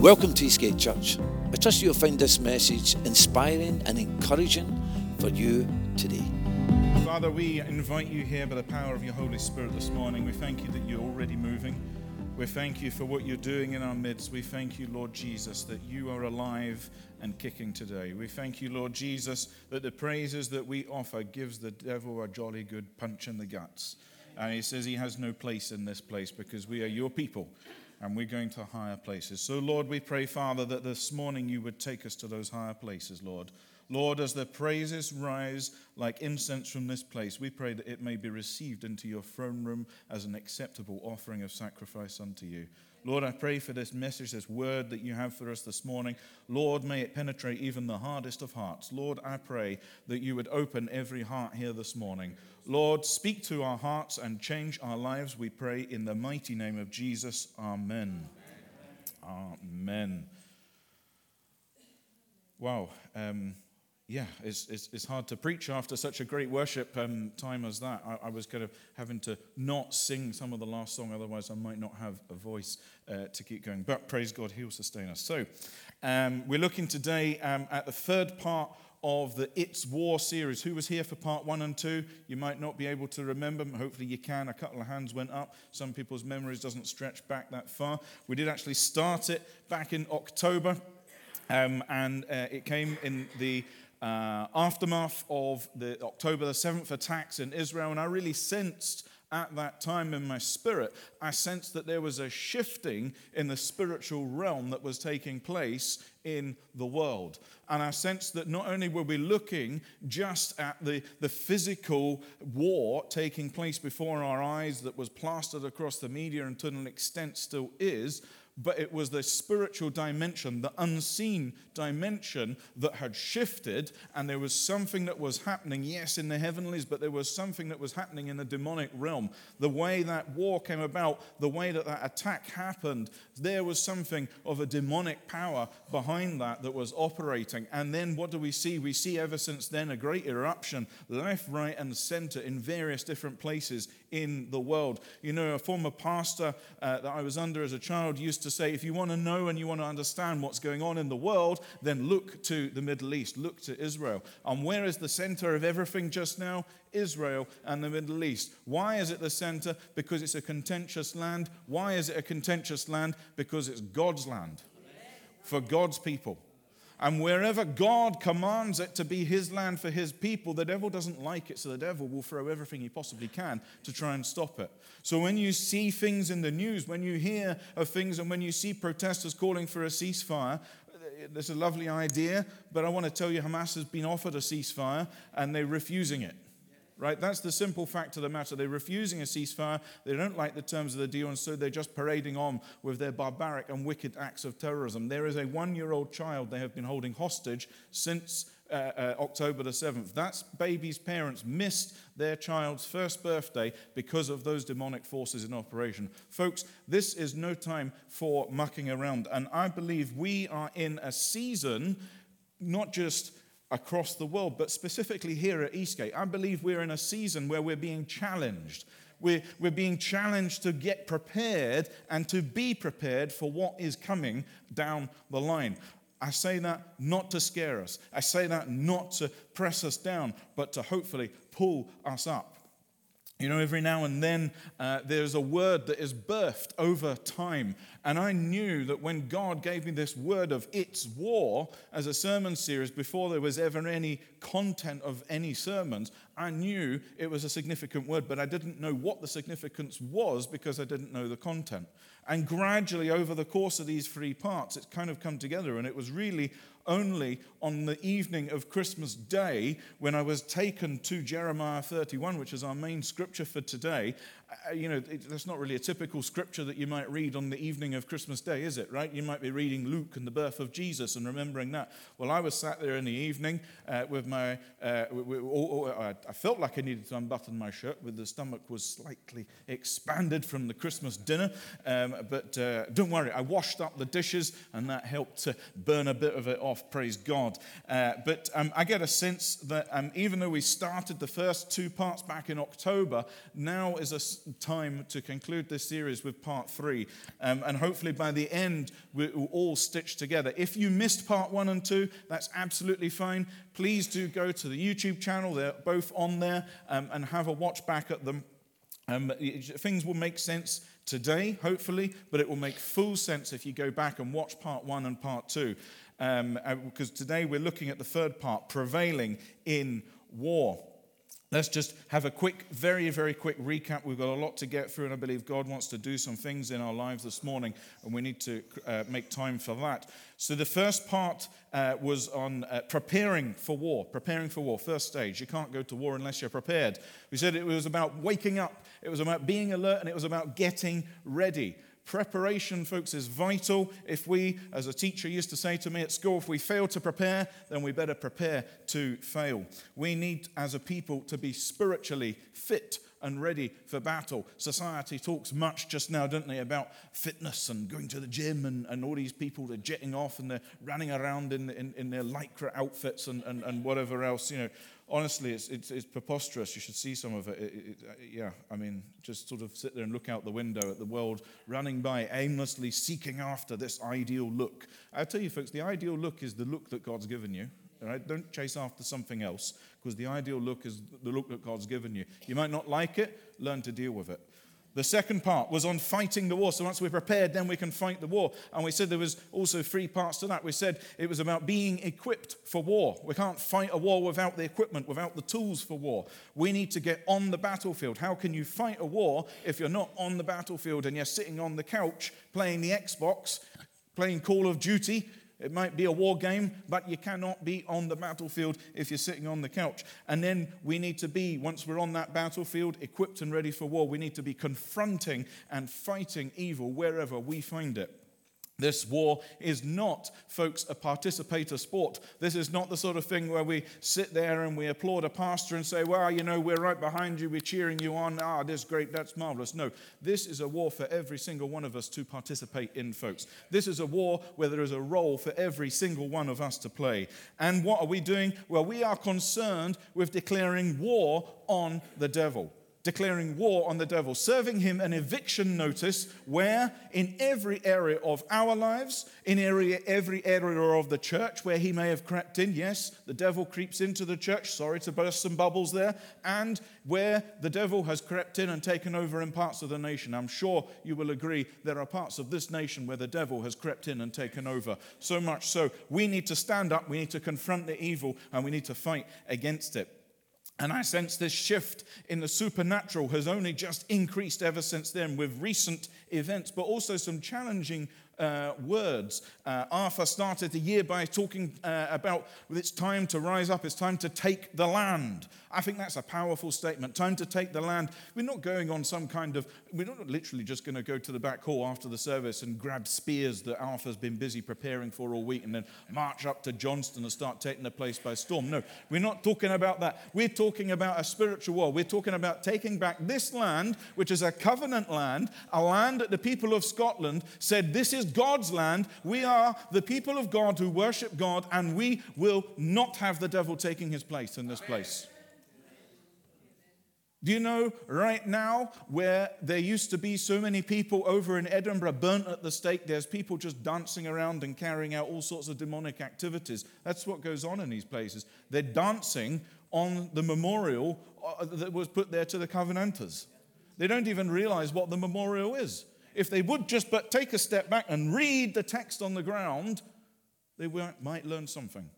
Welcome to Eastgate Church. I trust you'll find this message inspiring and encouraging for you today. Father, we invite you here by the power of your Holy Spirit this morning. We thank you that you're already moving. We thank you for what you're doing in our midst. We thank you, Lord Jesus, that you are alive and kicking today. We thank you, Lord Jesus, that the praises that we offer gives the devil a jolly good punch in the guts. And he says he has no place in this place because we are your people. And we're going to higher places. So, Lord, we pray, Father, that this morning you would take us to those higher places, Lord. Lord, as the praises rise like incense from this place, we pray that it may be received into your throne room as an acceptable offering of sacrifice unto you. Lord, I pray for this message, this word that you have for us this morning. Lord, may it penetrate even the hardest of hearts. Lord, I pray that you would open every heart here this morning. Lord, speak to our hearts and change our lives, we pray, in the mighty name of Jesus. Amen. Amen. Amen. Wow. It's hard to preach after such a great worship time as that. I was kind of having to not sing some of the last song, otherwise I might not have a voice to keep going. But praise God, he'll sustain us. So we're looking today at the third part of the It's War series. Who was here for part 1 and 2? You might not be able to remember. Hopefully you can. A couple of hands went up. Some people's memories doesn't stretch back that far. We did actually start it back in October, and it came in the aftermath of the October the 7th attacks in Israel, and I really sensed at that time in my spirit, I sensed that there was a shifting in the spiritual realm that was taking place in the world. And I sensed that not only were we looking just at the physical war taking place before our eyes that was plastered across the media and to an extent still is, but it was the spiritual dimension, the unseen dimension that had shifted, and there was something that was happening, yes, in the heavenlies, but there was something that was happening in the demonic realm. The way that war came about, the way that that attack happened, there was something of a demonic power behind that was operating. And then what do we see? We see ever since then a great eruption, left, right, and center in various different places in the world. You know, a former pastor that I was under as a child used to say, if you want to know and you want to understand what's going on in the world, then look to the Middle East, look to Israel. And where is the center of everything just now? Israel and the Middle East. Why is it the center? Because it's a contentious land. Why is it a contentious land? Because it's God's land for God's people. And wherever God commands it to be his land for his people, the devil doesn't like it, so the devil will throw everything he possibly can to try and stop it. So when you see things in the news, when you hear of things, and when you see protesters calling for a ceasefire, that's a lovely idea, but I want to tell you Hamas has been offered a ceasefire, and they're refusing it. Right, that's the simple fact of the matter. They're refusing a ceasefire. They don't like the terms of the deal, and so they're just parading on with their barbaric and wicked acts of terrorism. There is a 1-year-old child they have been holding hostage since October the 7th. That baby's parents missed their child's first birthday because of those demonic forces in operation. Folks, this is no time for mucking around, and I believe we are in a season, not just across the world, but specifically here at Eastgate. I believe we're in a season where we're being challenged. We're being challenged to get prepared and to be prepared for what is coming down the line. I say that not to scare us. I say that not to press us down, but to hopefully pull us up. You know, every now and then there's a word that is birthed over time. And I knew that when God gave me this word of It's War as a sermon series, before there was ever any content of any sermons, I knew it was a significant word, but I didn't know what the significance was because I didn't know the content. And gradually, over the course of these 3 parts, it's kind of come together, and it was really only on the evening of Christmas Day when I was taken to Jeremiah 31, which is our main scripture for today. You know, that's not really a typical scripture that you might read on the evening of Christmas Day, is it, right? You might be reading Luke and the birth of Jesus and remembering that. Well, I was sat there in the evening with my, I felt like I needed to unbutton my shirt, with the stomach was slightly expanded from the Christmas dinner. But don't worry, I washed up the dishes, and that helped to burn a bit of it off, praise God. But I get a sense that even though we started the first two parts back in October, now is a time to conclude this series with part three. And hopefully by the end, we'll all stitch together. If you missed part one and two, that's absolutely fine. Please do go to the YouTube channel. They're both on there, and have a watch back at them. Things will make sense today, hopefully, but it will make full sense if you go back and watch part one and part two, because today we're looking at the third part, prevailing in war. Let's just have a quick, very, very quick recap. We've got a lot to get through, and I believe God wants to do some things in our lives this morning, and we need to make time for that. So the first part was on preparing for war, first stage. You can't go to war unless you're prepared. We said it was about waking up, it was about being alert, and it was about getting ready. Preparation, folks, is vital. If we, as a teacher used to say to me at school, if we fail to prepare, then we better prepare to fail. We need, as a people, to be spiritually fit and ready for battle. Society talks much just now, don't they, about fitness and going to the gym, and all these people, they're jetting off and they're running around in their lycra outfits and whatever else, you know. Honestly, it's preposterous. You should see some of it. Just sort of sit there and look out the window at the world running by, aimlessly seeking after this ideal look. I tell you, folks, the ideal look is the look that God's given you. Right? Don't chase after something else, because the ideal look is the look that God's given you. You might not like it, learn to deal with it. The second part was on fighting the war. So once we're prepared, then we can fight the war. And we said there was also three parts to that. We said it was about being equipped for war. We can't fight a war without the equipment, without the tools for war. We need to get on the battlefield. How can you fight a war if you're not on the battlefield and you're sitting on the couch playing the Xbox, playing Call of Duty? It might be a war game, but you cannot be on the battlefield if you're sitting on the couch. And then we need to be, once we're on that battlefield, equipped and ready for war, we need to be confronting and fighting evil wherever we find it. This war is not, folks, a participator sport. This is not the sort of thing where we sit there and we applaud a pastor and say, well, you know, we're right behind you, we're cheering you on, this is great, that's marvelous. No, this is a war for every single one of us to participate in, folks. This is a war where there is a role for every single one of us to play. And what are we doing? Well, we are concerned with declaring war on the devil. Declaring war on the devil, serving him an eviction notice where in every area of our lives, in every area of the church where he may have crept in, yes, the devil creeps into the church, sorry to burst some bubbles there, and where the devil has crept in and taken over in parts of the nation. I'm sure you will agree there are parts of this nation where the devil has crept in and taken over. So much so, we need to stand up, we need to confront the evil, and we need to fight against it. And I sense this shift in the supernatural has only just increased ever since then with recent events, but also some challenging words. Arthur started the year by talking about it's time to rise up, it's time to take the land. I think that's a powerful statement, time to take the land. We're not literally just going to go to the back hall after the service and grab spears that Arthur's been busy preparing for all week and then march up to Johnston and start taking the place by storm. No, we're not talking about that. We're talking about a spiritual war. We're talking about taking back this land, which is a covenant land, a land that the people of Scotland said, this is God's land. We are the people of God who worship God, and we will not have the devil taking his place in this place. Do you know right now where there used to be so many people over in Edinburgh burnt at the stake, there's people just dancing around and carrying out all sorts of demonic activities. That's what goes on in these places. They're dancing on the memorial that was put there to the Covenanters. They don't even realize what the memorial is. If they would just but take a step back and read the text on the ground, they might learn something.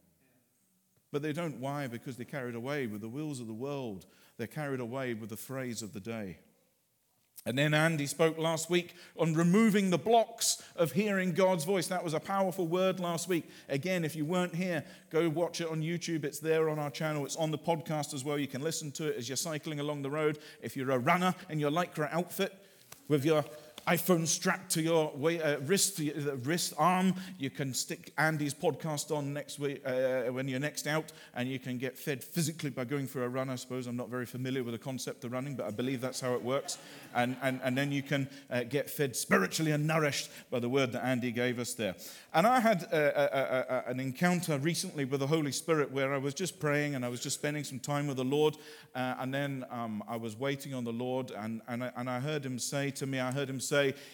But they don't. Why? Because they're carried away with the wills of the world. They're carried away with the phrase of the day. And then Andy spoke last week on removing the blocks of hearing God's voice. That was a powerful word last week. Again, if you weren't here, go watch it on YouTube. It's there on our channel. It's on the podcast as well. You can listen to it as you're cycling along the road. If you're a runner in your lycra outfit with your iPhone strapped to your wrist arm. You can stick Andy's podcast on next week when you're next out, and you can get fed physically by going for a run, I suppose. I'm not very familiar with the concept of running, but I believe that's how it works. And then you can get fed spiritually and nourished by the word that Andy gave us there. And I had an encounter recently with the Holy Spirit where I was just praying and I was just spending some time with the Lord, and then I was waiting on the Lord, and I heard him say to me,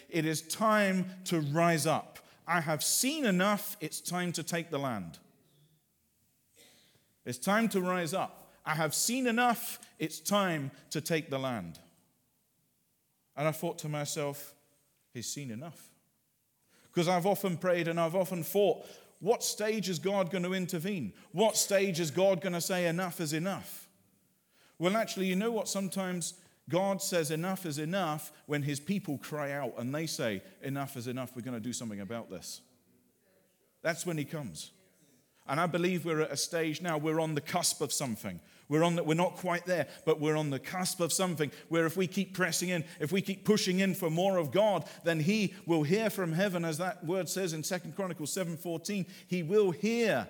it is time to rise up. I have seen enough. It's time to take the land. It's time to rise up. I have seen enough. It's time to take the land. And I thought to myself, he's seen enough. Because I've often prayed and I've often thought, what stage is God going to intervene? What stage is God going to say enough is enough? Well, actually, you know what? Sometimes God says enough is enough when his people cry out and they say, enough is enough, we're going to do something about this. That's when he comes. And I believe we're at a stage now, we're on the cusp of something. We're not quite there, but we're on the cusp of something where if we keep pressing in, if we keep pushing in for more of God, then he will hear from heaven, as that word says in 2 Chronicles 7:14, he will hear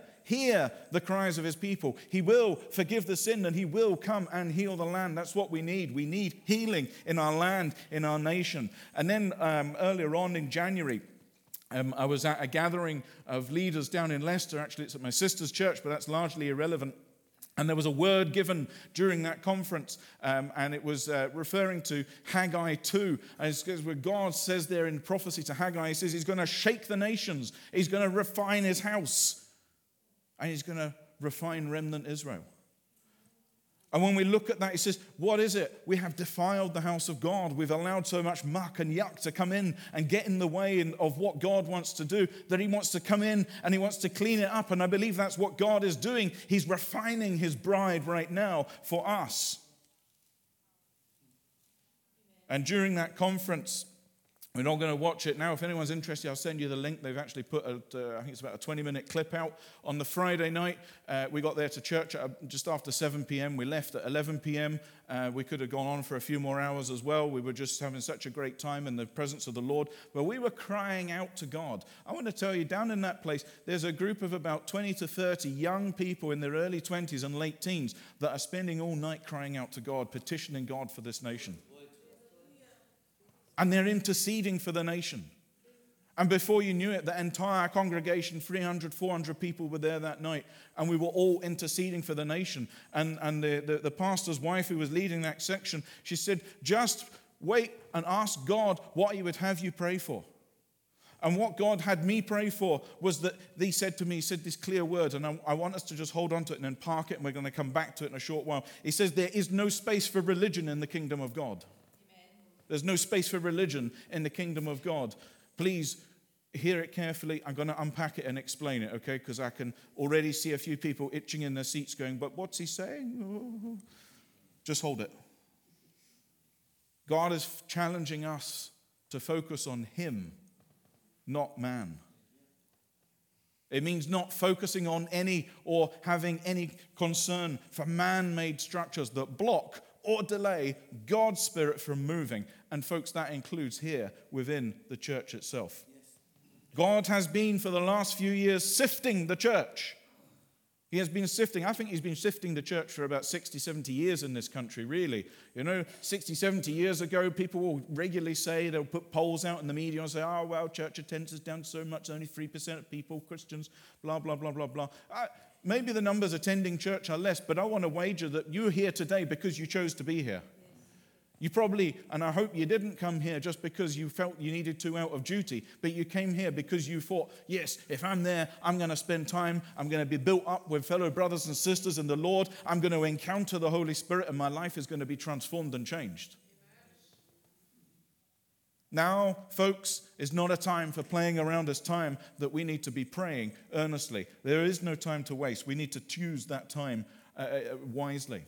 the cries of his people. He will forgive the sin and he will come and heal the land. That's what we need. We need healing in our land, in our nation. And then earlier on in January, I was at a gathering of leaders down in Leicester. Actually, it's at my sister's church, but that's largely irrelevant. And there was a word given during that conference, and it was referring to Haggai 2. And it's where God says there in prophecy to Haggai, he says he's going to shake the nations. He's going to refine his house. And he's going to refine remnant Israel. And when we look at that, he says, what is it? We have defiled the house of God. We've allowed so much muck and yuck to come in and get in the way of what God wants to do, that he wants to come in and he wants to clean it up. And I believe that's what God is doing. He's refining his bride right now for us. And during that conference, we're not going to watch it now. If anyone's interested, I'll send you the link. They've actually put, I think it's about a 20-minute clip out. On the Friday night, we got there to church just after 7 p.m. We left at 11 p.m. We could have gone on for a few more hours as well. We were just having such a great time in the presence of the Lord. But we were crying out to God. I want to tell you, down in that place, there's a group of about 20 to 30 young people in their early 20s and late teens that are spending all night crying out to God, petitioning God for this nation. And they're interceding for the nation. And before you knew it, the entire congregation, 300, 400 people were there that night. And we were all interceding for the nation. And the pastor's wife who was leading that section, she said, just wait and ask God what he would have you pray for. And what God had me pray for was that he said to me, he said this clear word, and I want us to just hold on to it and then park it, and we're going to come back to it in a short while. He says, there is no space for religion in the kingdom of God. There's no space for religion in the kingdom of God. Please hear it carefully. I'm going to unpack it and explain it, okay? Because I can already see a few people itching in their seats going, but what's he saying? Just hold it. God is challenging us to focus on him, not man. It means not focusing on any or having any concern for man-made structures that block or delay God's Spirit from moving. And folks, that includes here within the church itself. Yes. God has been for the last few years sifting the church. He has been sifting. I think he's been sifting the church for about 60, 70 years in this country, really. You know, 60, 70 years ago, people will regularly say, they'll put polls out in the media and say, oh, well, church attendance is down so much, only 3% of people, Christians, blah, blah, blah, blah, blah. Maybe the numbers attending church are less, but I want to wager that you're here today because you chose to be here. You probably, and I hope you didn't come here just because you felt you needed to out of duty, but you came here because you thought, yes, if I'm there, I'm going to spend time, I'm going to be built up with fellow brothers and sisters in the Lord, I'm going to encounter the Holy Spirit, and my life is going to be transformed and changed. Now, folks, is not a time for playing around. It's time that we need to be praying earnestly. There is no time to waste. We need to choose that time wisely.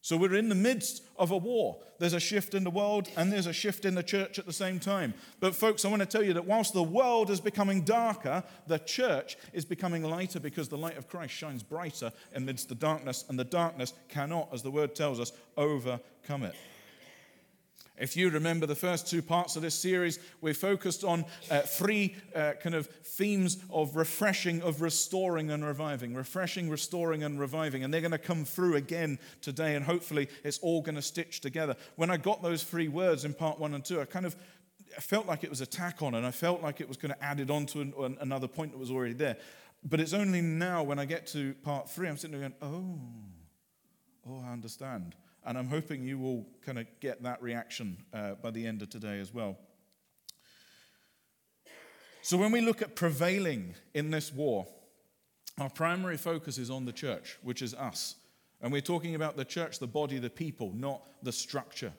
So we're in the midst of a war. There's a shift in the world and there's a shift in the church at the same time. But folks, I want to tell you that whilst the world is becoming darker, the church is becoming lighter because the light of Christ shines brighter amidst the darkness, and the darkness cannot, as the word tells us, overcome it. If you remember the first two parts of this series, we focused on three themes of refreshing, of restoring and reviving. Refreshing, restoring and reviving. And they're going to come through again today, and hopefully it's all going to stitch together. When I got those three words in part one and two, I felt like it was a tack on, and I felt like it was going to add it on to another point that was already there. But it's only now when I get to part three, I'm sitting there going, oh, I understand. And I'm hoping you will kind of get that reaction by the end of today as well. So when we look at prevailing in this war, our primary focus is on the church, which is us. And we're talking about the church, the body, the people, not the structure.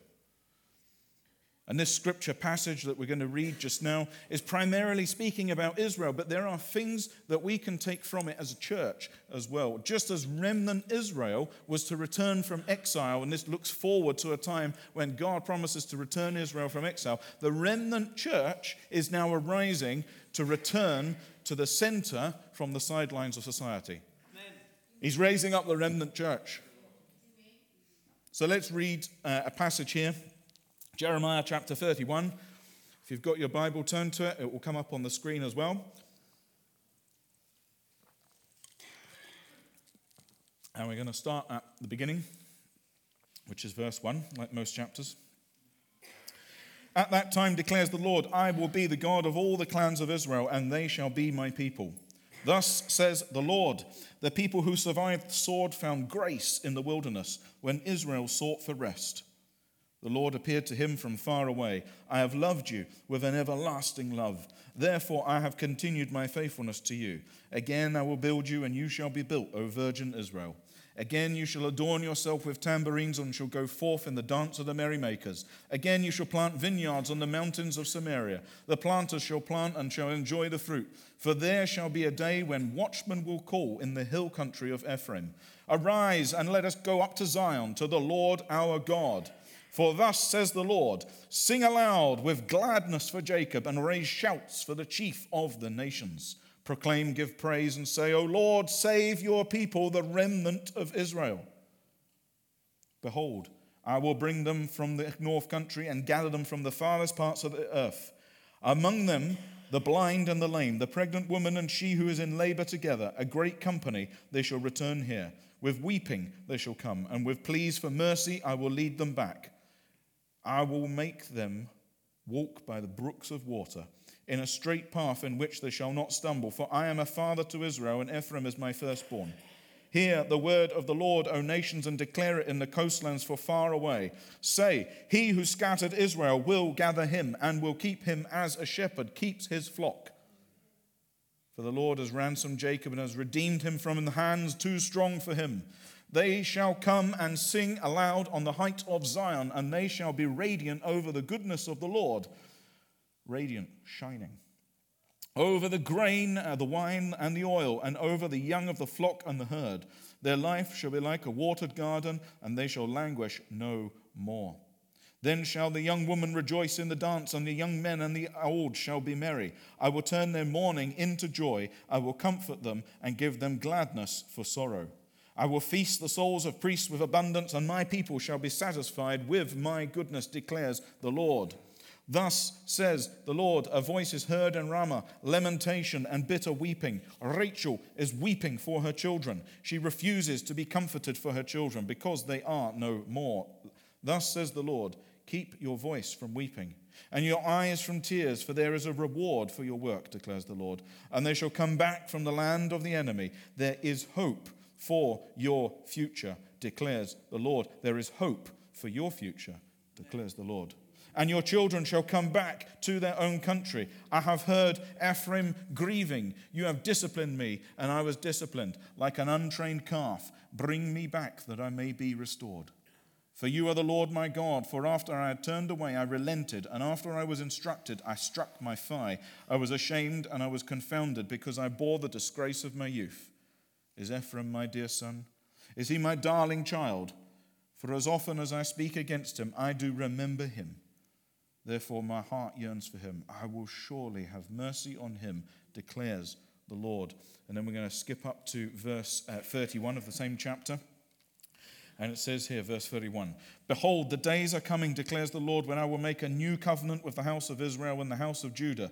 And this scripture passage that we're going to read just now is primarily speaking about Israel, but there are things that we can take from it as a church as well. Just as remnant Israel was to return from exile, and this looks forward to a time when God promises to return Israel from exile, the remnant church is now arising to return to the center from the sidelines of society. Amen. He's raising up the remnant church. So let's read a passage here. Jeremiah chapter 31, if you've got your Bible, turn to it. It will come up on the screen as well. And we're going to start at the beginning, which is verse 1, like most chapters. At that time, declares the Lord, I will be the God of all the clans of Israel, and they shall be my people. Thus says the Lord, the people who survived the sword found grace in the wilderness when Israel sought for rest. The Lord appeared to him from far away. I have loved you with an everlasting love. Therefore, I have continued my faithfulness to you. Again, I will build you, and you shall be built, O virgin Israel. Again, you shall adorn yourself with tambourines and shall go forth in the dance of the merrymakers. Again, you shall plant vineyards on the mountains of Samaria. The planters shall plant and shall enjoy the fruit. For there shall be a day when watchmen will call in the hill country of Ephraim. Arise and let us go up to Zion, to the Lord our God. For thus says the Lord, sing aloud with gladness for Jacob, and raise shouts for the chief of the nations. Proclaim, give praise, and say, O Lord, save your people, the remnant of Israel. Behold, I will bring them from the north country and gather them from the farthest parts of the earth. Among them, the blind and the lame, the pregnant woman and she who is in labor together, a great company, they shall return here. With weeping they shall come, and with pleas for mercy I will lead them back. I will make them walk by the brooks of water, in a straight path in which they shall not stumble, for I am a father to Israel, and Ephraim is my firstborn. Hear the word of the Lord, O nations, and declare it in the coastlands for far away. Say, he who scattered Israel will gather him, and will keep him as a shepherd keeps his flock. For the Lord has ransomed Jacob and has redeemed him from the hands too strong for him. They shall come and sing aloud on the height of Zion, and they shall be radiant over the goodness of the Lord. Radiant, shining. Over the grain, the wine, and the oil, and over the young of the flock and the herd. Their life shall be like a watered garden, and they shall languish no more. Then shall the young woman rejoice in the dance, and the young men and the old shall be merry. I will turn their mourning into joy. I will comfort them and give them gladness for sorrow. I will feast the souls of priests with abundance, and my people shall be satisfied with my goodness, declares the Lord. Thus says the Lord, a voice is heard in Ramah, lamentation and bitter weeping. Rachel is weeping for her children. She refuses to be comforted for her children, because they are no more. Thus says the Lord, keep your voice from weeping, and your eyes from tears, for there is a reward for your work, declares the Lord. And they shall come back from the land of the enemy. There is hope for your future, declares the Lord. There is hope for your future, declares the Lord. And your children shall come back to their own country. I have heard Ephraim grieving. You have disciplined me, and I was disciplined, like an untrained calf. Bring me back, that I may be restored. For you are the Lord my God, for after I had turned away, I relented, and after I was instructed, I struck my thigh. I was ashamed, and I was confounded, because I bore the disgrace of my youth. Is Ephraim my dear son? Is he my darling child? For as often as I speak against him, I do remember him. Therefore my heart yearns for him. I will surely have mercy on him, declares the Lord. And then we're going to skip up to verse 31 of the same chapter. And it says here, verse 31, "Behold, the days are coming, declares the Lord, when I will make a new covenant with the house of Israel and the house of Judah,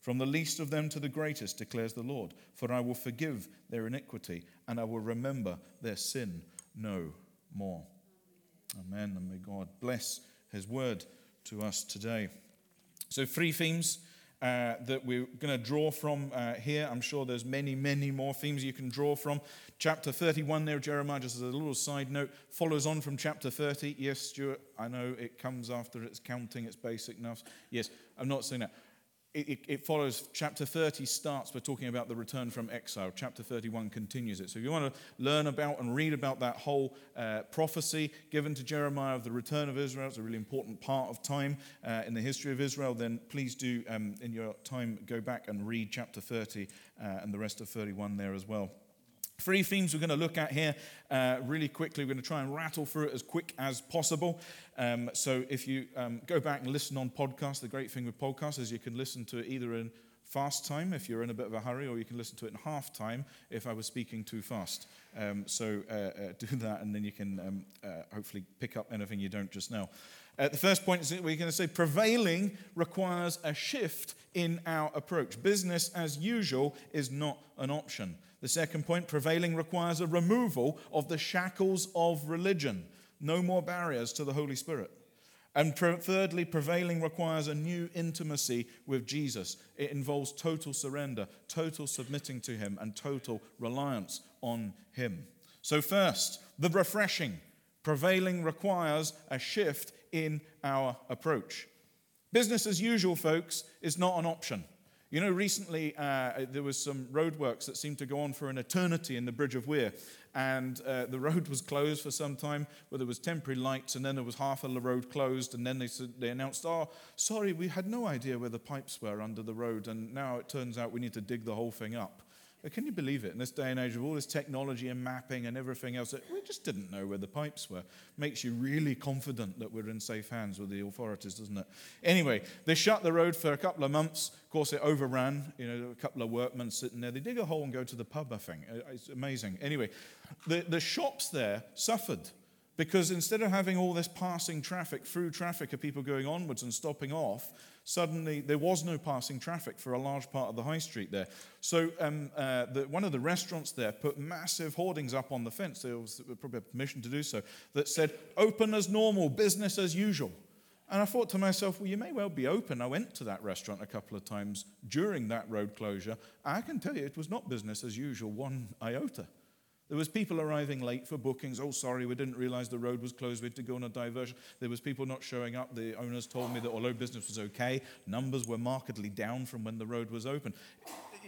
From the least of them to the greatest, declares the Lord, for I will forgive their iniquity, and I will remember their sin no more." Amen, and may God bless his word to us today. So three themes that we're going to draw from here. I'm sure there's many, many more themes you can draw from. Chapter 31 there, Jeremiah, just as a little side note, follows on from chapter 30. Yes, Stuart, I know it comes after it's counting, it's basic enough. Yes, I'm not saying that. It follows. Chapter 30 starts by talking about the return from exile. Chapter 31 continues it. So if you want to learn about and read about that whole prophecy given to Jeremiah of the return of Israel, it's a really important part of time in the history of Israel, then please do, in your time, go back and read chapter 30 and the rest of 31 there as well. Three themes we're going to look at here really quickly. We're going to try and rattle through it as quick as possible. So if you go back and listen on podcasts, the great thing with podcasts is you can listen to it either in fast time if you're in a bit of a hurry, or you can listen to it in half time if I was speaking too fast. So do that, and then you can hopefully pick up anything you don't just now. The first point is we're going to say prevailing requires a shift in our approach. Business as usual is not an option. The second point, prevailing requires a removal of the shackles of religion. No more barriers to the Holy Spirit. And thirdly, prevailing requires a new intimacy with Jesus. It involves total surrender, total submitting to him, and total reliance on him. So first, the refreshing. Prevailing requires a shift in our approach. Business as usual, folks, is not an option. You know, recently there was some roadworks that seemed to go on for an eternity in the Bridge of Weir, and the road was closed for some time, where there was temporary lights, and then there was half of the road closed, and then they announced, "Oh, sorry, we had no idea where the pipes were under the road, and now it turns out we need to dig the whole thing up." Can you believe it? In this day and age of all this technology and mapping and everything else, we just didn't know where the pipes were. Makes you really confident that we're in safe hands with the authorities, doesn't it? Anyway, they shut the road for a couple of months. Of course, it overran. You know, a couple of workmen sitting there. They dig a hole and go to the pub, I think. It's amazing. Anyway, the shops there suffered, because instead of having all this passing traffic, through traffic of people going onwards and stopping off, suddenly there was no passing traffic for a large part of the high street there. So one of the restaurants there put massive hoardings up on the fence, they probably had permission to do so, that said, "Open as normal, business as usual." And I thought to myself, well, you may well be open. I went to that restaurant a couple of times during that road closure. I can tell you it was not business as usual, one iota. There was people arriving late for bookings. "Oh, sorry, we didn't realize the road was closed. We had to go on a diversion." There was people not showing up. The owners told me that although business was okay, numbers were markedly down from when the road was open.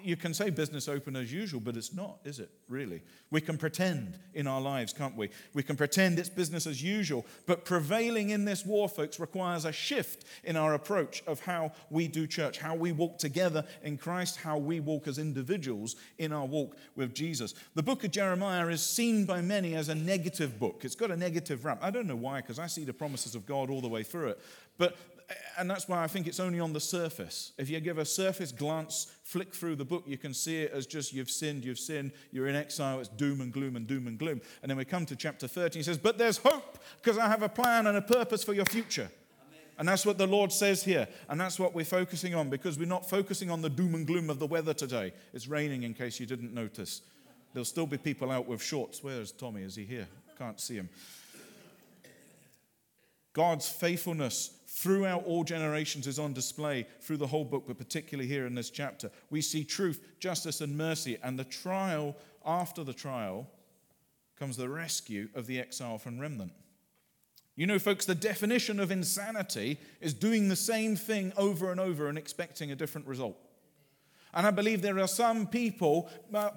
You can say business open as usual, but it's not, is it, really? We can pretend in our lives, can't we? We can pretend it's business as usual, but prevailing in this war, folks, requires a shift in our approach of how we do church, how we walk together in Christ, how we walk as individuals in our walk with Jesus. The book of Jeremiah is seen by many as a negative book. It's got a negative rap. I don't know why, because I see the promises of God all the way through it, and that's why I think it's only on the surface. If you give a surface glance, flick through the book, you can see it as just you've sinned, you're in exile, it's doom and gloom and doom and gloom. And then we come to chapter 30, he says, "But there's hope, because I have a plan and a purpose for your future." Amen. And that's what the Lord says here, and that's what we're focusing on, because we're not focusing on the doom and gloom of the weather today. It's raining, in case you didn't notice. There'll still be people out with shorts. Where's Tommy? Is he here? Can't see him. God's faithfulness throughout all generations is on display through the whole book, but particularly here in this chapter. We see truth, justice, and mercy, and the trial, after the trial, comes the rescue of the exile from remnant. You know, folks, the definition of insanity is doing the same thing over and over and expecting a different result. And I believe there are some people,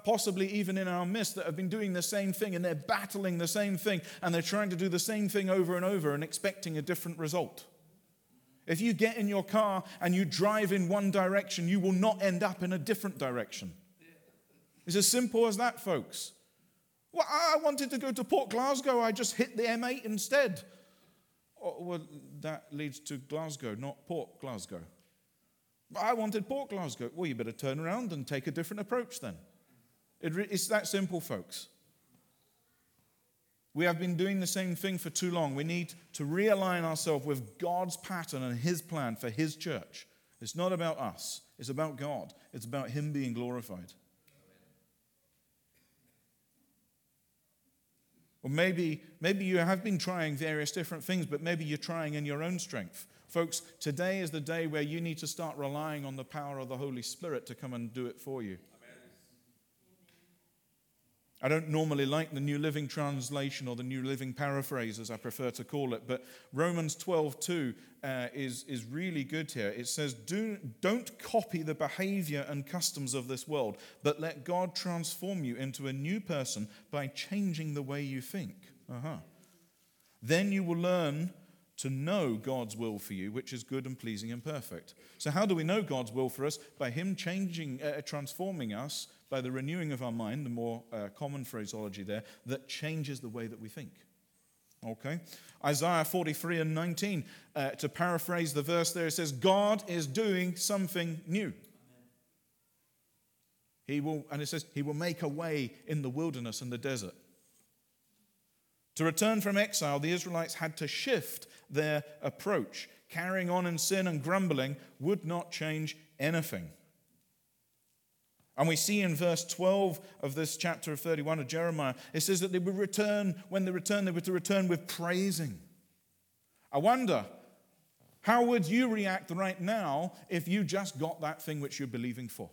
possibly even in our midst, that have been doing the same thing, and they're battling the same thing, and they're trying to do the same thing over and over and expecting a different result. If you get in your car and you drive in one direction, you will not end up in a different direction. It's as simple as that, folks. Well, I wanted to go to Port Glasgow. I just hit the M8 instead. Oh, well, that leads to Glasgow, not Port Glasgow. I wanted Port Glasgow. Well, you better turn around and take a different approach then. It's that simple, folks. We have been doing the same thing for too long. We need to realign ourselves with God's pattern and His plan for His church. It's not about us. It's about God. It's about Him being glorified. Or maybe you have been trying various different things, but maybe you're trying in your own strength. Folks, today is the day where you need to start relying on the power of the Holy Spirit to come and do it for you. Amen. I don't normally like the New Living Translation or the New Living Paraphrase, as I prefer to call it, but Romans 12:2 is really good here. It says, Don't copy the behavior and customs of this world, but let God transform you into a new person by changing the way you think. Then you will learn to know God's will for you, which is good and pleasing and perfect. So how do we know God's will for us? By Him transforming us, by the renewing of our mind, the more common phraseology there, that changes the way that we think. Okay? Isaiah 43:19, to paraphrase the verse there, it says, God is doing something new. He will make a way in the wilderness and the desert. To return from exile, the Israelites had to shift their approach. Carrying on in sin and grumbling would not change anything. And we see in verse 12 of this chapter of 31 of Jeremiah, it says that they were to return with praising. I wonder, how would you react right now if you just got that thing which you're believing for?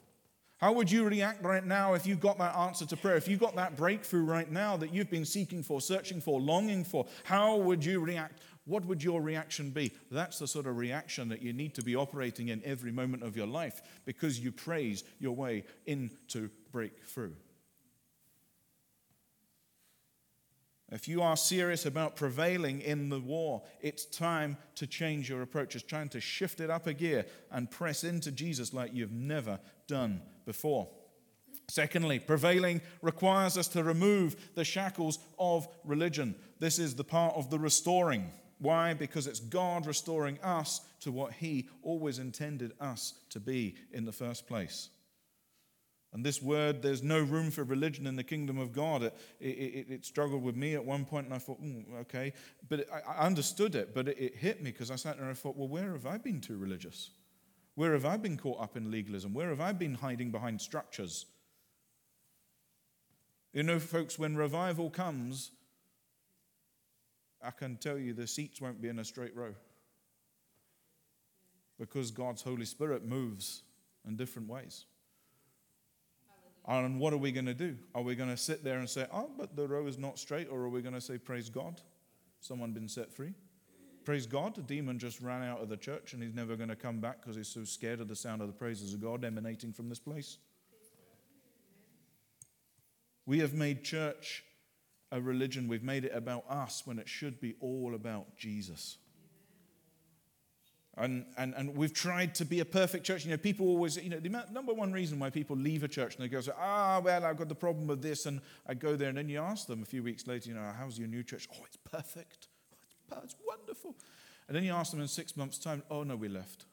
How would you react right now if you got that answer to prayer? If you got that breakthrough right now that you've been seeking for, searching for, longing for, how would you react? What would your reaction be? That's the sort of reaction that you need to be operating in every moment of your life, because you praise your way into breakthrough. If you are serious about prevailing in the war, it's time to change your approach. It's time to shift it up a gear and press into Jesus like you've never done before. Secondly, prevailing requires us to remove the shackles of religion. This is the part of the restoring. Why? Because it's God restoring us to what He always intended us to be in the first place. And this word, there's no room for religion in the kingdom of God. It struggled with me at one point, and I thought, okay. But I understood it, but it hit me, because I sat there and I thought, well, where have I been too religious? Where have I been caught up in legalism? Where have I been hiding behind structures? You know, folks, when revival comes, I can tell you the seats won't be in a straight row, because God's Holy Spirit moves in different ways. And what are we going to do? Are we going to sit there and say, but the row is not straight? Or are we going to say, praise God, someone been set free? Praise God, a demon just ran out of the church and he's never going to come back because he's so scared of the sound of the praises of God emanating from this place. We have made church a religion. We've made it about us when it should be all about Jesus. And we've tried to be a perfect church. You know, people always, the number one reason why people leave a church, and they go, well, I've got the problem with this, and I go there, and then you ask them a few weeks later, how's your new church? Oh, it's perfect. Oh, it's wonderful. And then you ask them in 6 months' time, oh, no, we left.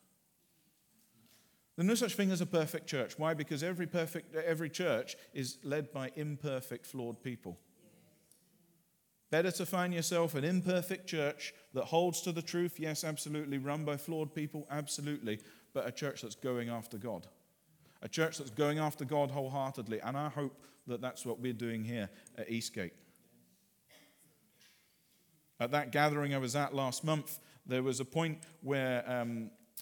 There's no such thing as a perfect church. Why? Because every church is led by imperfect, flawed people. Better to find yourself an imperfect church that holds to the truth, yes, absolutely, run by flawed people, absolutely, but a church that's going after God. A church that's going after God wholeheartedly, and I hope that that's what we're doing here at Eastgate. At that gathering I was at last month, there was a point where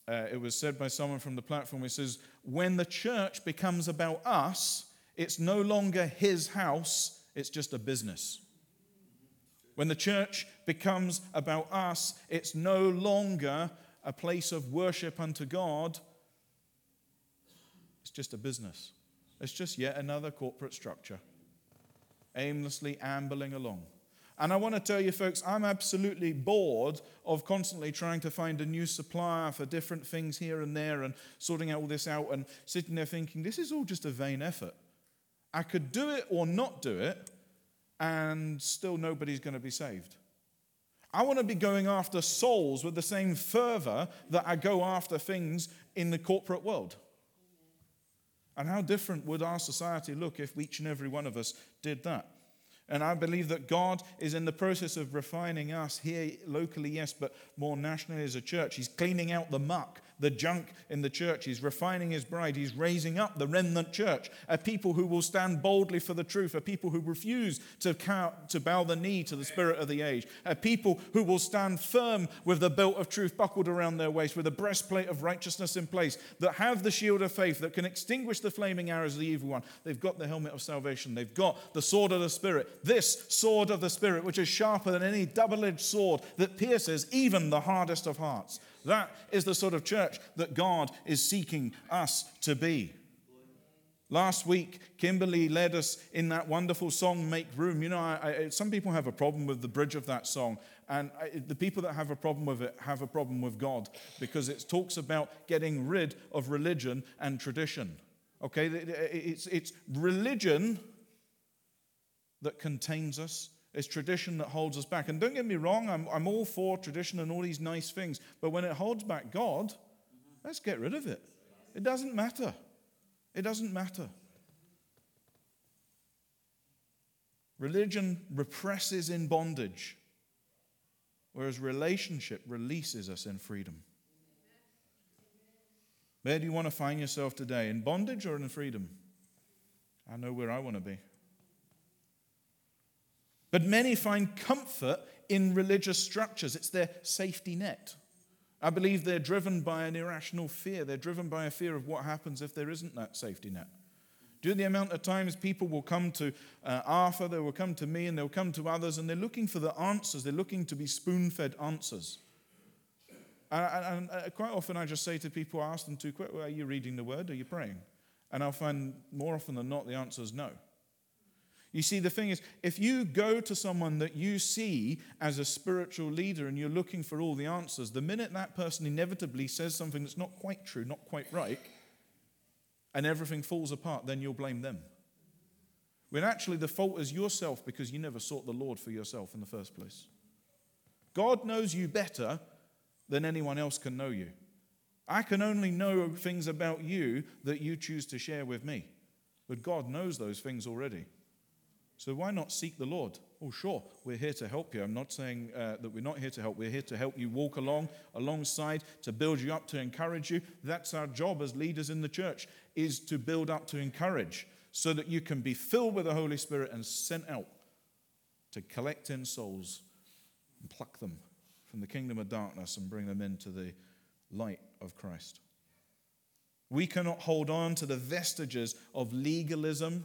it was said by someone from the platform, it says, when the church becomes about us, it's no longer His house, it's just a business. When the church becomes about us, it's no longer a place of worship unto God. It's just a business. It's just yet another corporate structure, aimlessly ambling along. And I want to tell you, folks, I'm absolutely bored of constantly trying to find a new supplier for different things here and there and sorting out all this out and sitting there thinking, this is all just a vain effort. I could do it or not do it, and still nobody's going to be saved. I want to be going after souls with the same fervor that I go after things in the corporate world. And how different would our society look if each and every one of us did that? And I believe that God is in the process of refining us here locally, yes, but more nationally as a church. He's cleaning out the muck, the junk in the church. He's refining his bride. He's raising up the remnant church, a people who will stand boldly for the truth, a people who refuse to bow the knee to the spirit of the age, a people who will stand firm with the belt of truth buckled around their waist, with a breastplate of righteousness in place, that have the shield of faith, that can extinguish the flaming arrows of the evil one. They've got the helmet of salvation. They've got the sword of the Spirit. This sword of the Spirit, which is sharper than any double-edged sword, that pierces even the hardest of hearts. That is the sort of church that God is seeking us to be. Last week, Kimberly led us in that wonderful song, Make Room. You know, some people have a problem with the bridge of that song. And the people that have a problem with it have a problem with God, because it talks about getting rid of religion and tradition. Okay, it's religion that contains us. It's tradition that holds us back. And don't get me wrong, I'm all for tradition and all these nice things, but when it holds back God, let's get rid of it. It doesn't matter. It doesn't matter. Religion represses in bondage, whereas relationship releases us in freedom. Where do you want to find yourself today? In bondage or in freedom? I know where I want to be. But many find comfort in religious structures. It's their safety net. I believe they're driven by an irrational fear. They're driven by a fear of what happens if there isn't that safety net. Due to the amount of times people will come to Arthur, they will come to me, and they'll come to others, and they're looking for the answers. They're looking to be spoon-fed answers. And quite often I just say to people, I ask them too quick, well, are you reading the Word? Are you praying? And I'll find more often than not the answer is no. You see, the thing is, if you go to someone that you see as a spiritual leader and you're looking for all the answers, the minute that person inevitably says something that's not quite true, not quite right, and everything falls apart, then you'll blame them. When actually the fault is yourself, because you never sought the Lord for yourself in the first place. God knows you better than anyone else can know you. I can only know things about you that you choose to share with me. But God knows those things already. So why not seek the Lord? Oh, sure, we're here to help you. I'm not saying that we're not here to help. We're here to help you walk alongside, to build you up, to encourage you. That's our job as leaders in the church, is to build up, to encourage, so that you can be filled with the Holy Spirit and sent out to collect in souls and pluck them from the kingdom of darkness and bring them into the light of Christ. We cannot hold on to the vestiges of legalism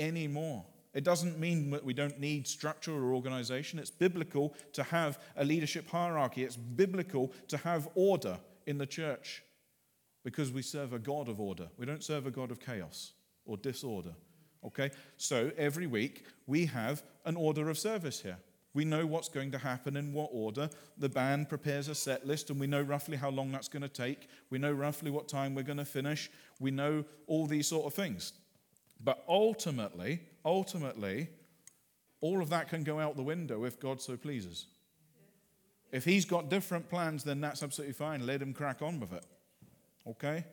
anymore. It doesn't mean that we don't need structure or organization. It's biblical to have a leadership hierarchy. It's biblical to have order in the church, because we serve a God of order. We don't serve a God of chaos or disorder. Okay? So every week we have an order of service here. We know what's going to happen in what order. The band prepares a set list, and we know roughly how long that's going to take. We know roughly what time we're going to finish. We know all these sort of things. But ultimately, all of that can go out the window if God so pleases. If he's got different plans, then that's absolutely fine. Let him crack on with it. Okay?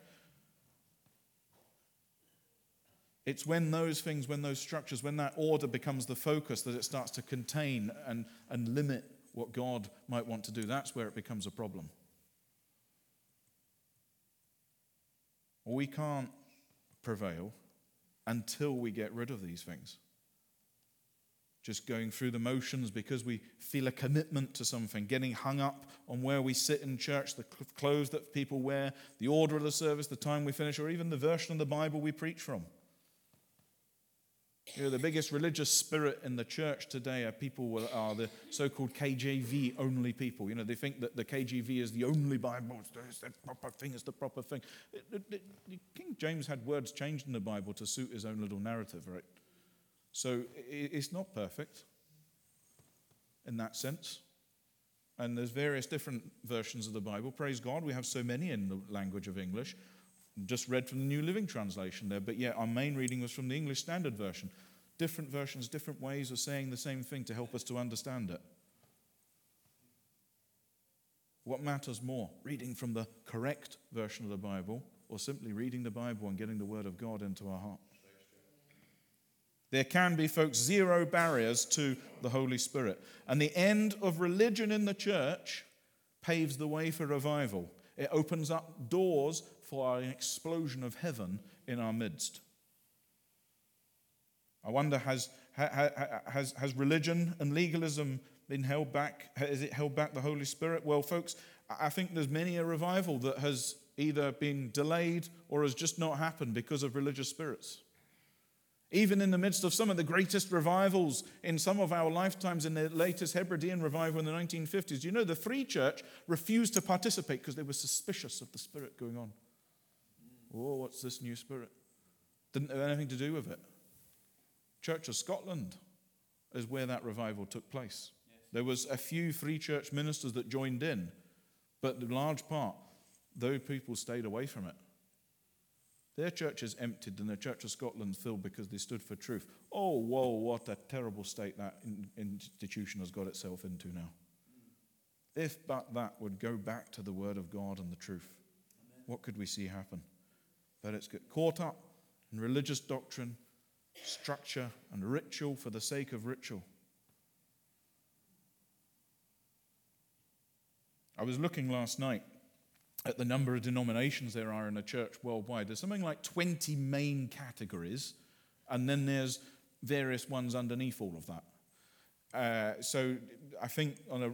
It's when those things, when those structures, when that order becomes the focus, that it starts to contain and limit what God might want to do. That's where it becomes a problem. We can't prevail until we get rid of these things. Just going through the motions because we feel a commitment to something, getting hung up on where we sit in church, the clothes that people wear, the order of the service, the time we finish, or even the version of the Bible we preach from. You know, the biggest religious spirit in the church today are people who are the so-called KJV only people. You know, they think that the KJV is the only Bible. It's the proper thing. It's the proper thing. King James had words changed in the Bible to suit his own little narrative, right? So it's not perfect in that sense. And there's various different versions of the Bible. Praise God, we have so many in the language of English. Just read from the New Living Translation there, but yeah, our main reading was from the English Standard Version. Different versions, different ways of saying the same thing to help us to understand it. What matters more, reading from the correct version of the Bible or simply reading the Bible and getting the Word of God into our heart? There can be, folks, zero barriers to the Holy Spirit. And the end of religion in the church paves the way for revival. It opens up doors for an explosion of heaven in our midst. I wonder, has religion and legalism been held back? Has it held back the Holy Spirit? Well, folks, I think there's many a revival that has either been delayed or has just not happened because of religious spirits. Even in the midst of some of the greatest revivals in some of our lifetimes, in the latest Hebridean revival in the 1950s, you know, the Free Church refused to participate because they were suspicious of the spirit going on. Oh, what's this new spirit? Didn't have anything to do with it. Church of Scotland is where that revival took place. Yes. There was a few Free Church ministers that joined in, but the large part, those people stayed away from it. Their churches emptied and the Church of Scotland filled because they stood for truth. Oh, whoa, what a terrible state that institution has got itself into now. If but that would go back to the Word of God and the truth, amen, what could we see happen? But it's got caught up in religious doctrine, structure, and ritual for the sake of ritual. I was looking last night at the number of denominations there are in a church worldwide. There's something like 20 main categories, and then there's various ones underneath all of that. So I think on a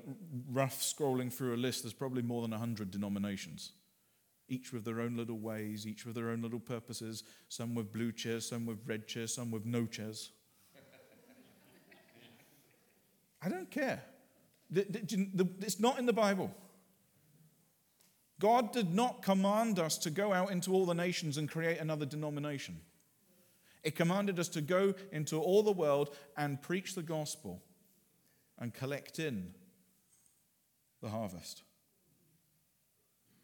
rough scrolling through a list, there's probably more than 100 denominations, each with their own little ways, each with their own little purposes, some with blue chairs, some with red chairs, some with no chairs. I don't care. It's not in the Bible. God did not command us to go out into all the nations and create another denomination. It commanded us to go into all the world and preach the gospel and collect in the harvest.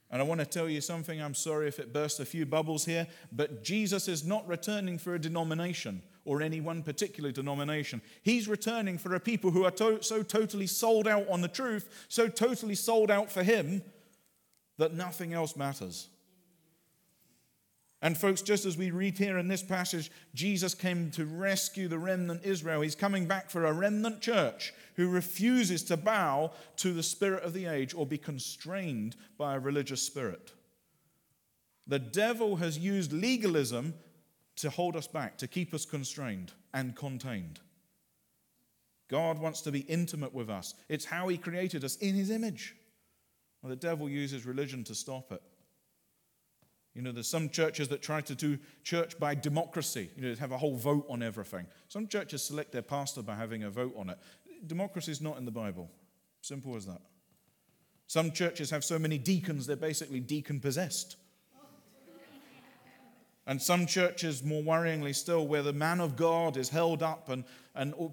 And I want to tell you something. I'm sorry if it bursts a few bubbles here, but Jesus is not returning for a denomination or any one particular denomination. He's returning for a people who are so totally sold out on the truth, so totally sold out for him, that nothing else matters. And folks, just as we read here in this passage, Jesus came to rescue the remnant Israel. He's coming back for a remnant church who refuses to bow to the spirit of the age or be constrained by a religious spirit. The devil has used legalism to hold us back, to keep us constrained and contained. God wants to be intimate with us. It's how he created us in his image. Well, the devil uses religion to stop it. You know, there's some churches that try to do church by democracy. You know, they have a whole vote on everything. Some churches select their pastor by having a vote on it. Democracy is not in the Bible. Simple as that. Some churches have so many deacons, they're basically deacon-possessed. And some churches, more worryingly still, where the man of God is held up and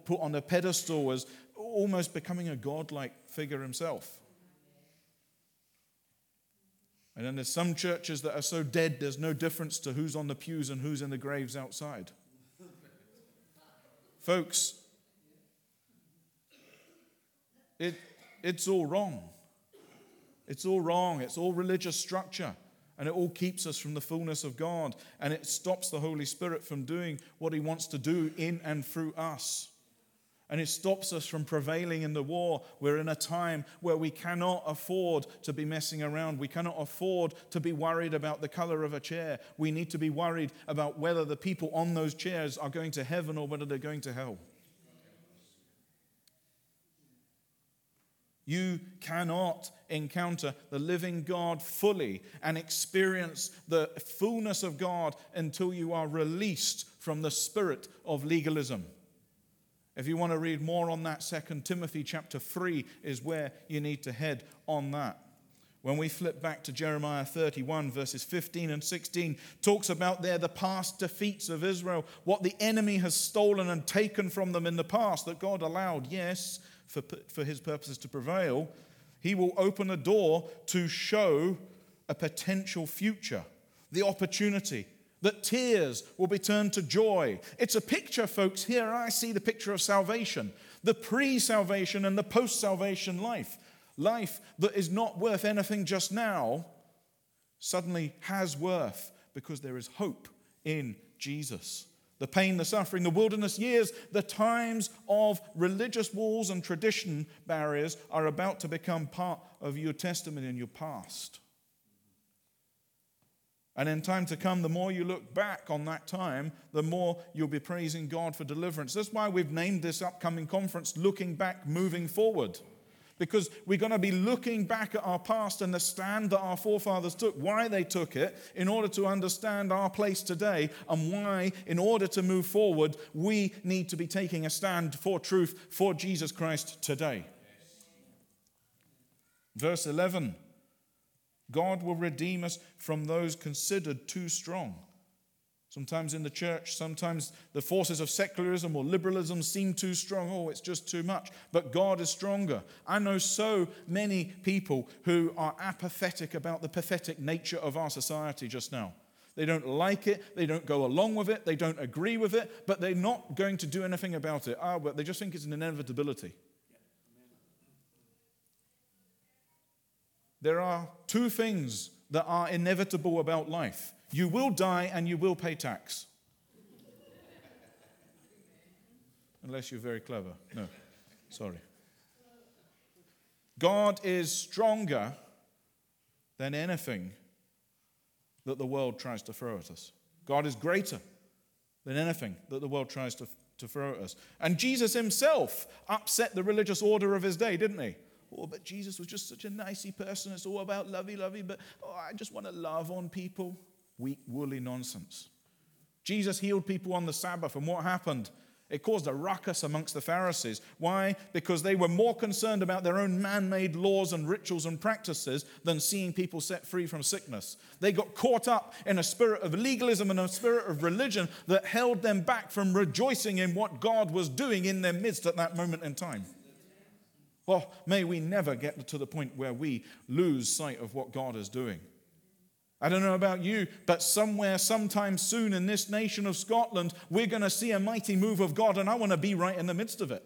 put on a pedestal as almost becoming a godlike figure himself. And then there's some churches that are so dead, there's no difference to who's on the pews and who's in the graves outside. Folks, it's all wrong. It's all wrong. It's all religious structure. And it all keeps us from the fullness of God. And it stops the Holy Spirit from doing what he wants to do in and through us. And it stops us from prevailing in the war. We're in a time where we cannot afford to be messing around. We cannot afford to be worried about the color of a chair. We need to be worried about whether the people on those chairs are going to heaven or whether they're going to hell. You cannot encounter the living God fully and experience the fullness of God until you are released from the spirit of legalism. If you want to read more on that, 2 Timothy chapter 3 is where you need to head on that. When we flip back to Jeremiah 31, verses 15 and 16, talks about there the past defeats of Israel, what the enemy has stolen and taken from them in the past that God allowed, yes, for his purposes to prevail. He will open a door to show a potential future, the opportunity, that tears will be turned to joy. It's a picture, folks. Here I see the picture of salvation, the pre-salvation and the post-salvation life. Life that is not worth anything just now suddenly has worth because there is hope in Jesus. The pain, the suffering, the wilderness years, the times of religious walls and tradition barriers are about to become part of your testimony and your past. And in time to come, the more you look back on that time, the more you'll be praising God for deliverance. That's why we've named this upcoming conference, Looking Back, Moving Forward. Because we're going to be looking back at our past and the stand that our forefathers took, why they took it, in order to understand our place today and why, in order to move forward, we need to be taking a stand for truth for Jesus Christ today. Verse 11, God will redeem us from those considered too strong. Sometimes in the church, sometimes the forces of secularism or liberalism seem too strong. Oh, it's just too much. But God is stronger. I know so many people who are apathetic about the pathetic nature of our society just now. They don't like it. They don't go along with it. They don't agree with it. But they're not going to do anything about it. But they just think it's an inevitability. There are two things that are inevitable about life. You will die and you will pay tax. Unless you're very clever. No, sorry. God is stronger than anything that the world tries to throw at us. God is greater than anything that the world tries to throw at us. And Jesus himself upset the religious order of his day, didn't he? Oh, but Jesus was just such a nicey person. It's all about lovey-lovey, but I just want to love on people. Weak, woolly nonsense. Jesus healed people on the Sabbath, and what happened? It caused a ruckus amongst the Pharisees. Why? Because they were more concerned about their own man-made laws and rituals and practices than seeing people set free from sickness. They got caught up in a spirit of legalism and a spirit of religion that held them back from rejoicing in what God was doing in their midst at that moment in time. Oh, may we never get to the point where we lose sight of what God is doing. I don't know about you, but somewhere, sometime soon in this nation of Scotland, we're going to see a mighty move of God, and I want to be right in the midst of it.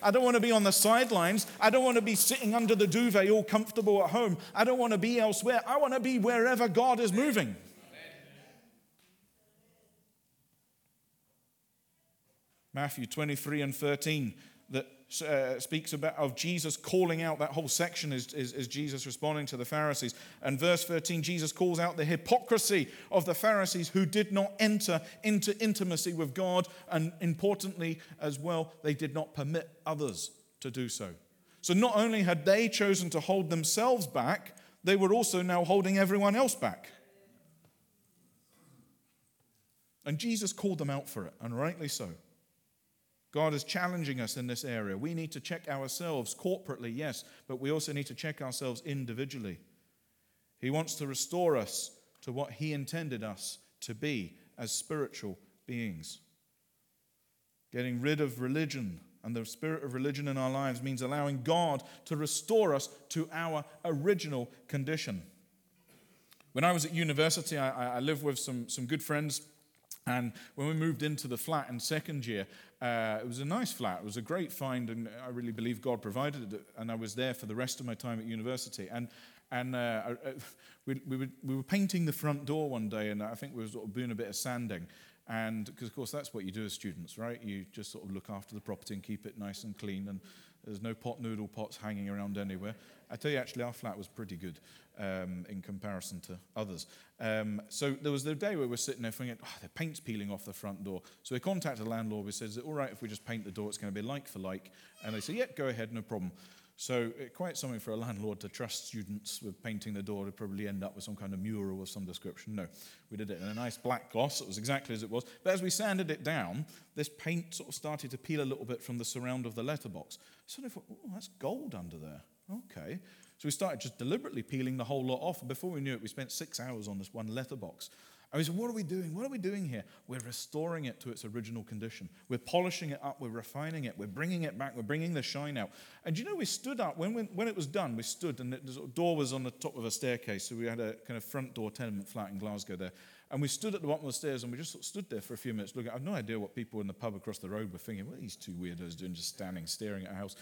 I don't want to be on the sidelines. I don't want to be sitting under the duvet all comfortable at home. I don't want to be elsewhere. I want to be wherever God is moving. Matthew 23 and 13 that speaks about of Jesus calling out. That whole section is Jesus responding to the Pharisees. And verse 13, Jesus calls out the hypocrisy of the Pharisees who did not enter into intimacy with God, and importantly as well, they did not permit others to do so. So not only had they chosen to hold themselves back, they were also now holding everyone else back. And Jesus called them out for it, and rightly so. God is challenging us in this area. We need to check ourselves corporately, yes, but we also need to check ourselves individually. He wants to restore us to what he intended us to be as spiritual beings. Getting rid of religion and the spirit of religion in our lives means allowing God to restore us to our original condition. When I was at university, I lived with some good friends. And when we moved into the flat in second year, it was a nice flat. It was a great find, and I really believe God provided it. And I was there for the rest of my time at university. And we were painting the front door one day, and I think we were sort of doing a bit of sanding. And because, of course, that's what you do as students, right? You just sort of look after the property and keep it nice and clean. And there's no pot noodle pots hanging around anywhere. I tell you, actually, our flat was pretty good in comparison to others. So there was the day where we were sitting there thinking, the paint's peeling off the front door. So we contacted the landlord. We said, is it all right if we just paint the door? It's going to be like for like. And they said, yep, go ahead, no problem. So quite something for a landlord to trust students with painting the door to probably end up with some kind of mural of some description. No, we did it in a nice black gloss. It was exactly as it was. But as we sanded it down, this paint sort of started to peel a little bit from the surround of the letterbox. So I thought, oh, that's gold under there. Okay. So we started just deliberately peeling the whole lot off. And before we knew it, we spent 6 hours on this one letterbox. And we said, what are we doing? What are we doing here? We're restoring it to its original condition. We're polishing it up. We're refining it. We're bringing it back. We're bringing the shine out. And you know, we stood up. When it was done, we stood, and the door was on the top of a staircase. So we had a kind of front door tenement flat in Glasgow there. And we stood at the bottom of the stairs, and we just sort of stood there for a few minutes looking. I have no idea what people in the pub across the road were thinking. What are these two weirdos doing just standing, staring at a house?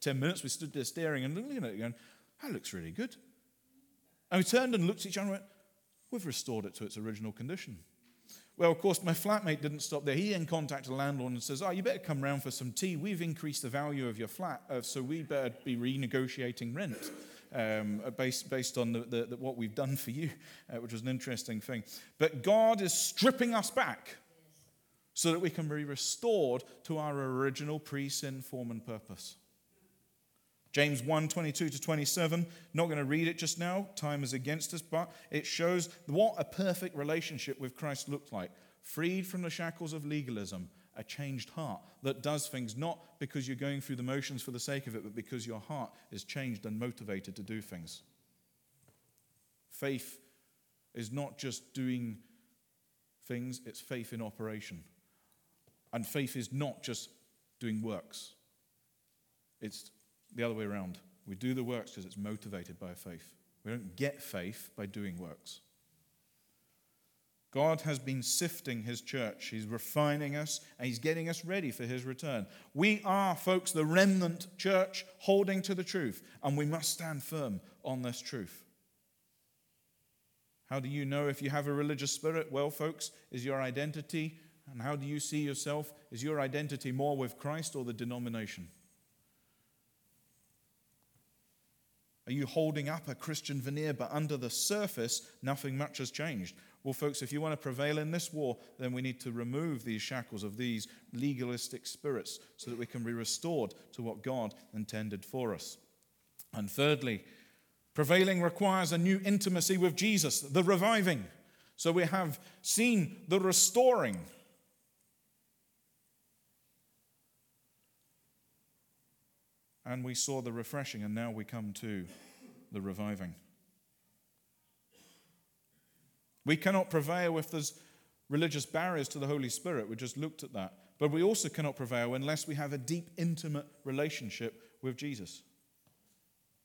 10 minutes, we stood there staring and looking at it going, that looks really good. And we turned and looked at each other and went, we've restored it to its original condition. Well, of course, my flatmate didn't stop there. He then contacted the landlord and says, you better come round for some tea. We've increased the value of your flat, so we better be renegotiating rent based on the what we've done for you, which was an interesting thing. But God is stripping us back so that we can be restored to our original pre-sin form and purpose. James 1, 22 to 27, not going to read it just now, time is against us, but it shows what a perfect relationship with Christ looked like. Freed from the shackles of legalism, a changed heart that does things not because you're going through the motions for the sake of it, but because your heart is changed and motivated to do things. Faith is not just doing things, it's faith in operation. And faith is not just doing works. It's the other way around. We do the works because it's motivated by faith. We don't get faith by doing works. God has been sifting his church. He's refining us, and he's getting us ready for his return. We are, folks, the remnant church holding to the truth, and we must stand firm on this truth. How do you know if you have a religious spirit? Well, folks, is your identity, and how do you see yourself? Is your identity more with Christ or the denomination? Are you holding up a Christian veneer, but under the surface, nothing much has changed? Well, folks, if you want to prevail in this war, then we need to remove these shackles of these legalistic spirits so that we can be restored to what God intended for us. And thirdly, prevailing requires a new intimacy with Jesus, the reviving. So we have seen the restoring. And we saw the refreshing, and now we come to the reviving. We cannot prevail if there's religious barriers to the Holy Spirit. We just looked at that. But we also cannot prevail unless we have a deep, intimate relationship with Jesus.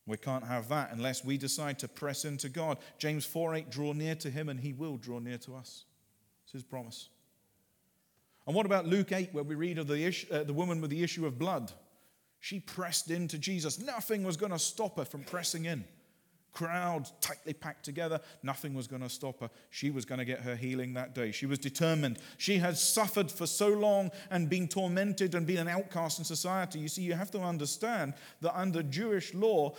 We can't have that unless we decide to press into God. James 4:8, draw near to him, and he will draw near to us. It's his promise. And what about Luke 8, where we read of the woman with the issue of blood? She pressed into Jesus. Nothing was going to stop her from pressing in. Crowds tightly packed together. Nothing was going to stop her. She was going to get her healing that day. She was determined. She had suffered for so long and been tormented and been an outcast in society. You see, you have to understand that under Jewish law,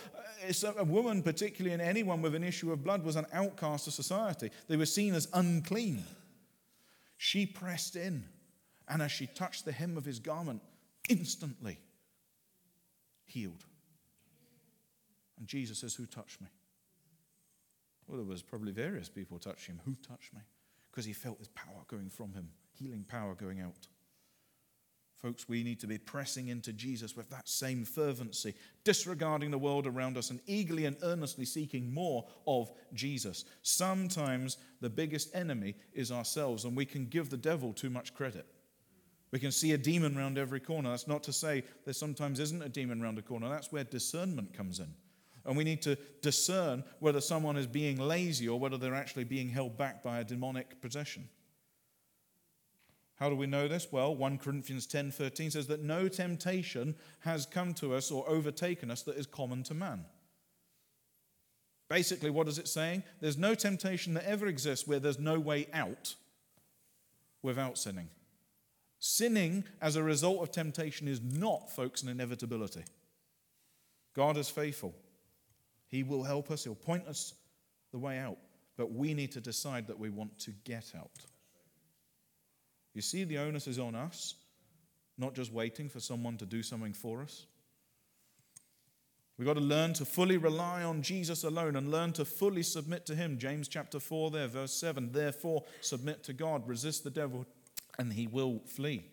a woman, particularly, and anyone with an issue of blood, was an outcast of society. They were seen as unclean. She pressed in, and as she touched the hem of his garment, instantly healed. And Jesus says, who touched me? Well, there was probably various people touching him. Who touched me? Because he felt his power going from him, healing power going out. Folks, we need to be pressing into Jesus with that same fervency, disregarding the world around us and eagerly and earnestly seeking more of Jesus. Sometimes the biggest enemy is ourselves, and we can give the devil too much credit. We can see a demon round every corner. That's not to say there sometimes isn't a demon round a corner. That's where discernment comes in. And we need to discern whether someone is being lazy or whether they're actually being held back by a demonic possession. How do we know this? Well, 1 Corinthians 10:13 says that no temptation has come to us or overtaken us that is common to man. Basically, what is it saying? There's no temptation that ever exists where there's no way out without sinning. Sinning as a result of temptation is not, folks, an inevitability. God is faithful. He will help us. He'll point us the way out. But we need to decide that we want to get out. You see, the onus is on us, not just waiting for someone to do something for us. We've got to learn to fully rely on Jesus alone and learn to fully submit to him. James chapter 4 there, verse 7, therefore submit to God, resist the devil, and he will flee.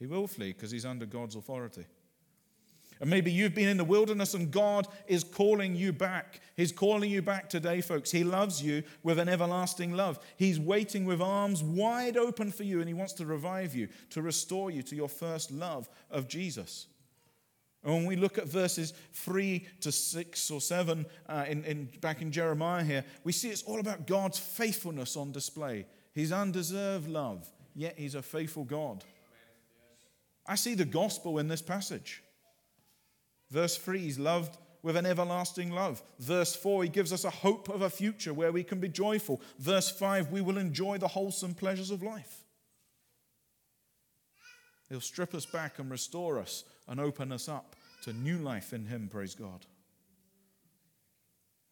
He will flee because he's under God's authority. And maybe you've been in the wilderness and God is calling you back. He's calling you back today, folks. He loves you with an everlasting love. He's waiting with arms wide open for you, and he wants to revive you, to restore you to your first love of Jesus. And when we look at verses 3 to 6 or 7 back in Jeremiah here, we see it's all about God's faithfulness on display. His undeserved love, yet he's a faithful God. I see the gospel in this passage. Verse 3, he's loved with an everlasting love. Verse 4, he gives us a hope of a future where we can be joyful. Verse 5, we will enjoy the wholesome pleasures of life. He'll strip us back and restore us and open us up to new life in him, praise God.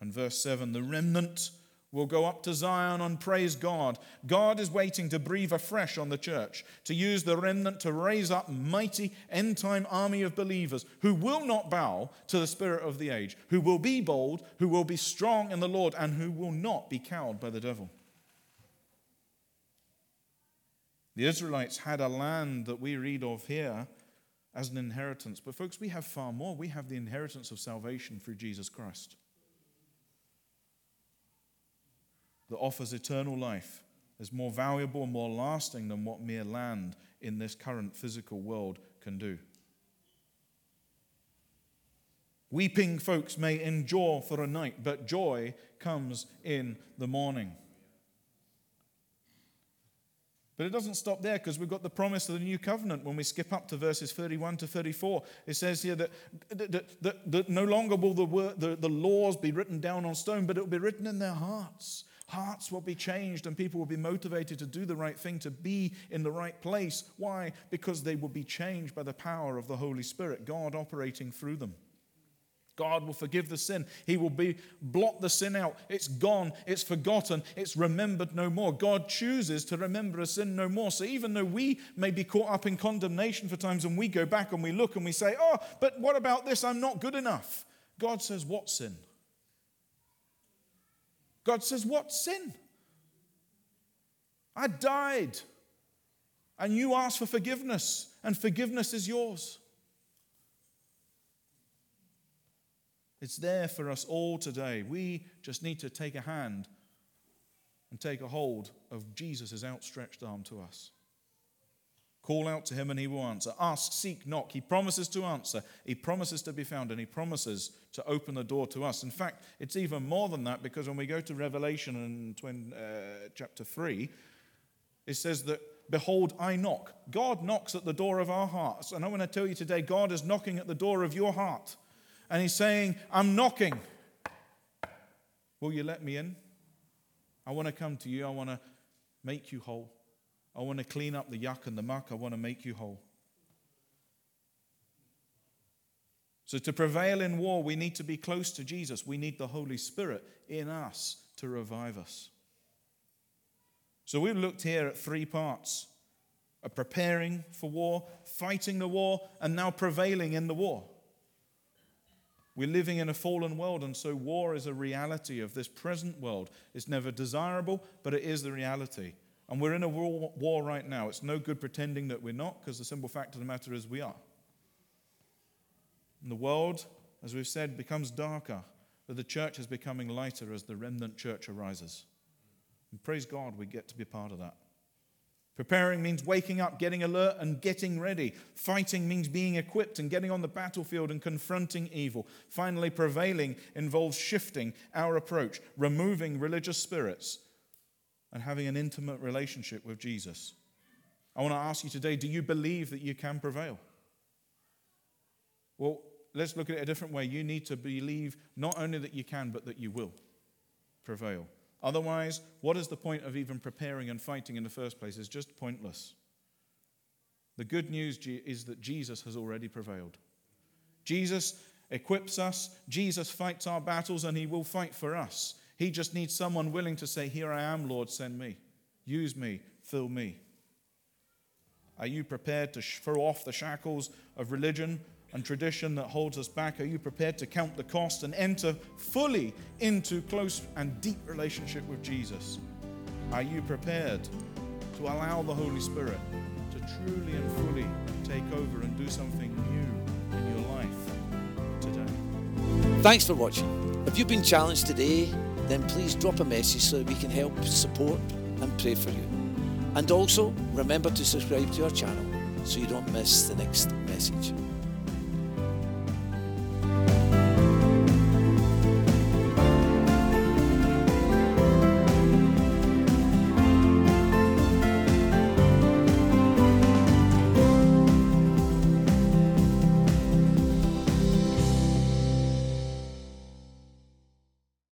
And verse 7, the remnant will go up to Zion and praise God. God is waiting to breathe afresh on the church, to use the remnant to raise up mighty end-time army of believers who will not bow to the spirit of the age, who will be bold, who will be strong in the Lord, and who will not be cowed by the devil. The Israelites had a land that we read of here as an inheritance. But folks, we have far more. We have the inheritance of salvation through Jesus Christ, that offers eternal life, is more valuable and more lasting than what mere land in this current physical world can do. Weeping, folks, may endure for a night, but joy comes in the morning. But it doesn't stop there, because we've got the promise of the new covenant. When we skip up to verses 31 to 34, it says here that no longer will the laws be written down on stone, but it will be written in their hearts. Hearts will be changed and people will be motivated to do the right thing, to be in the right place. Why? Because they will be changed by the power of the Holy Spirit, God operating through them. God will forgive the sin. He will blot the sin out. It's gone. It's forgotten. It's remembered no more. God chooses to remember a sin no more. So even though we may be caught up in condemnation for times, and we go back and we look and we say, oh, but what about this? I'm not good enough. God says, what sin? God says, what sin? I died, and you asked for forgiveness, and forgiveness is yours. It's there for us all today. We just need to take a hand and take a hold of Jesus' outstretched arm to us. Call out to him and he will answer. Ask, seek, knock. He promises to answer. He promises to be found, and he promises to open the door to us. In fact, it's even more than that, because when we go to Revelation in chapter 3, it says that, behold, I knock. God knocks at the door of our hearts. And I want to tell you today, God is knocking at the door of your heart. And he's saying, I'm knocking. Will you let me in? I want to come to you. I want to make you whole. I want to clean up the yuck and the muck. I want to make you whole. So to prevail in war, we need to be close to Jesus. We need the Holy Spirit in us to revive us. So we've looked here at three parts: of preparing for war, fighting the war, and now prevailing in the war. We're living in a fallen world, and so war is a reality of this present world. It's never desirable, but it is the reality. And we're in a war right now. It's no good pretending that we're not, because the simple fact of the matter is we are. And the world, as we've said, becomes darker, but the church is becoming lighter as the remnant church arises. And praise God, we get to be part of that. Preparing means waking up, getting alert, and getting ready. Fighting means being equipped and getting on the battlefield and confronting evil. Finally, prevailing involves shifting our approach, removing religious spirits, and having an intimate relationship with Jesus. I want to ask you today, do you believe that you can prevail? Well, let's look at it a different way. You need to believe not only that you can, but that you will prevail. Otherwise, what is the point of even preparing and fighting in the first place? It's just pointless. The good news is that Jesus has already prevailed. Jesus equips us, Jesus fights our battles, and he will fight for us. He just needs someone willing to say, here I am, Lord, send me. Use me, fill me. Are you prepared to throw off the shackles of religion, and tradition that holds us back? Are you prepared to count the cost and enter fully into close and deep relationship with Jesus? Are you prepared to allow the Holy Spirit to truly and fully take over and do something new in your life today? Thanks for watching. If you've been challenged today, then please drop a message so that we can help, support and pray for you. And also, remember to subscribe to our channel so you don't miss the next message.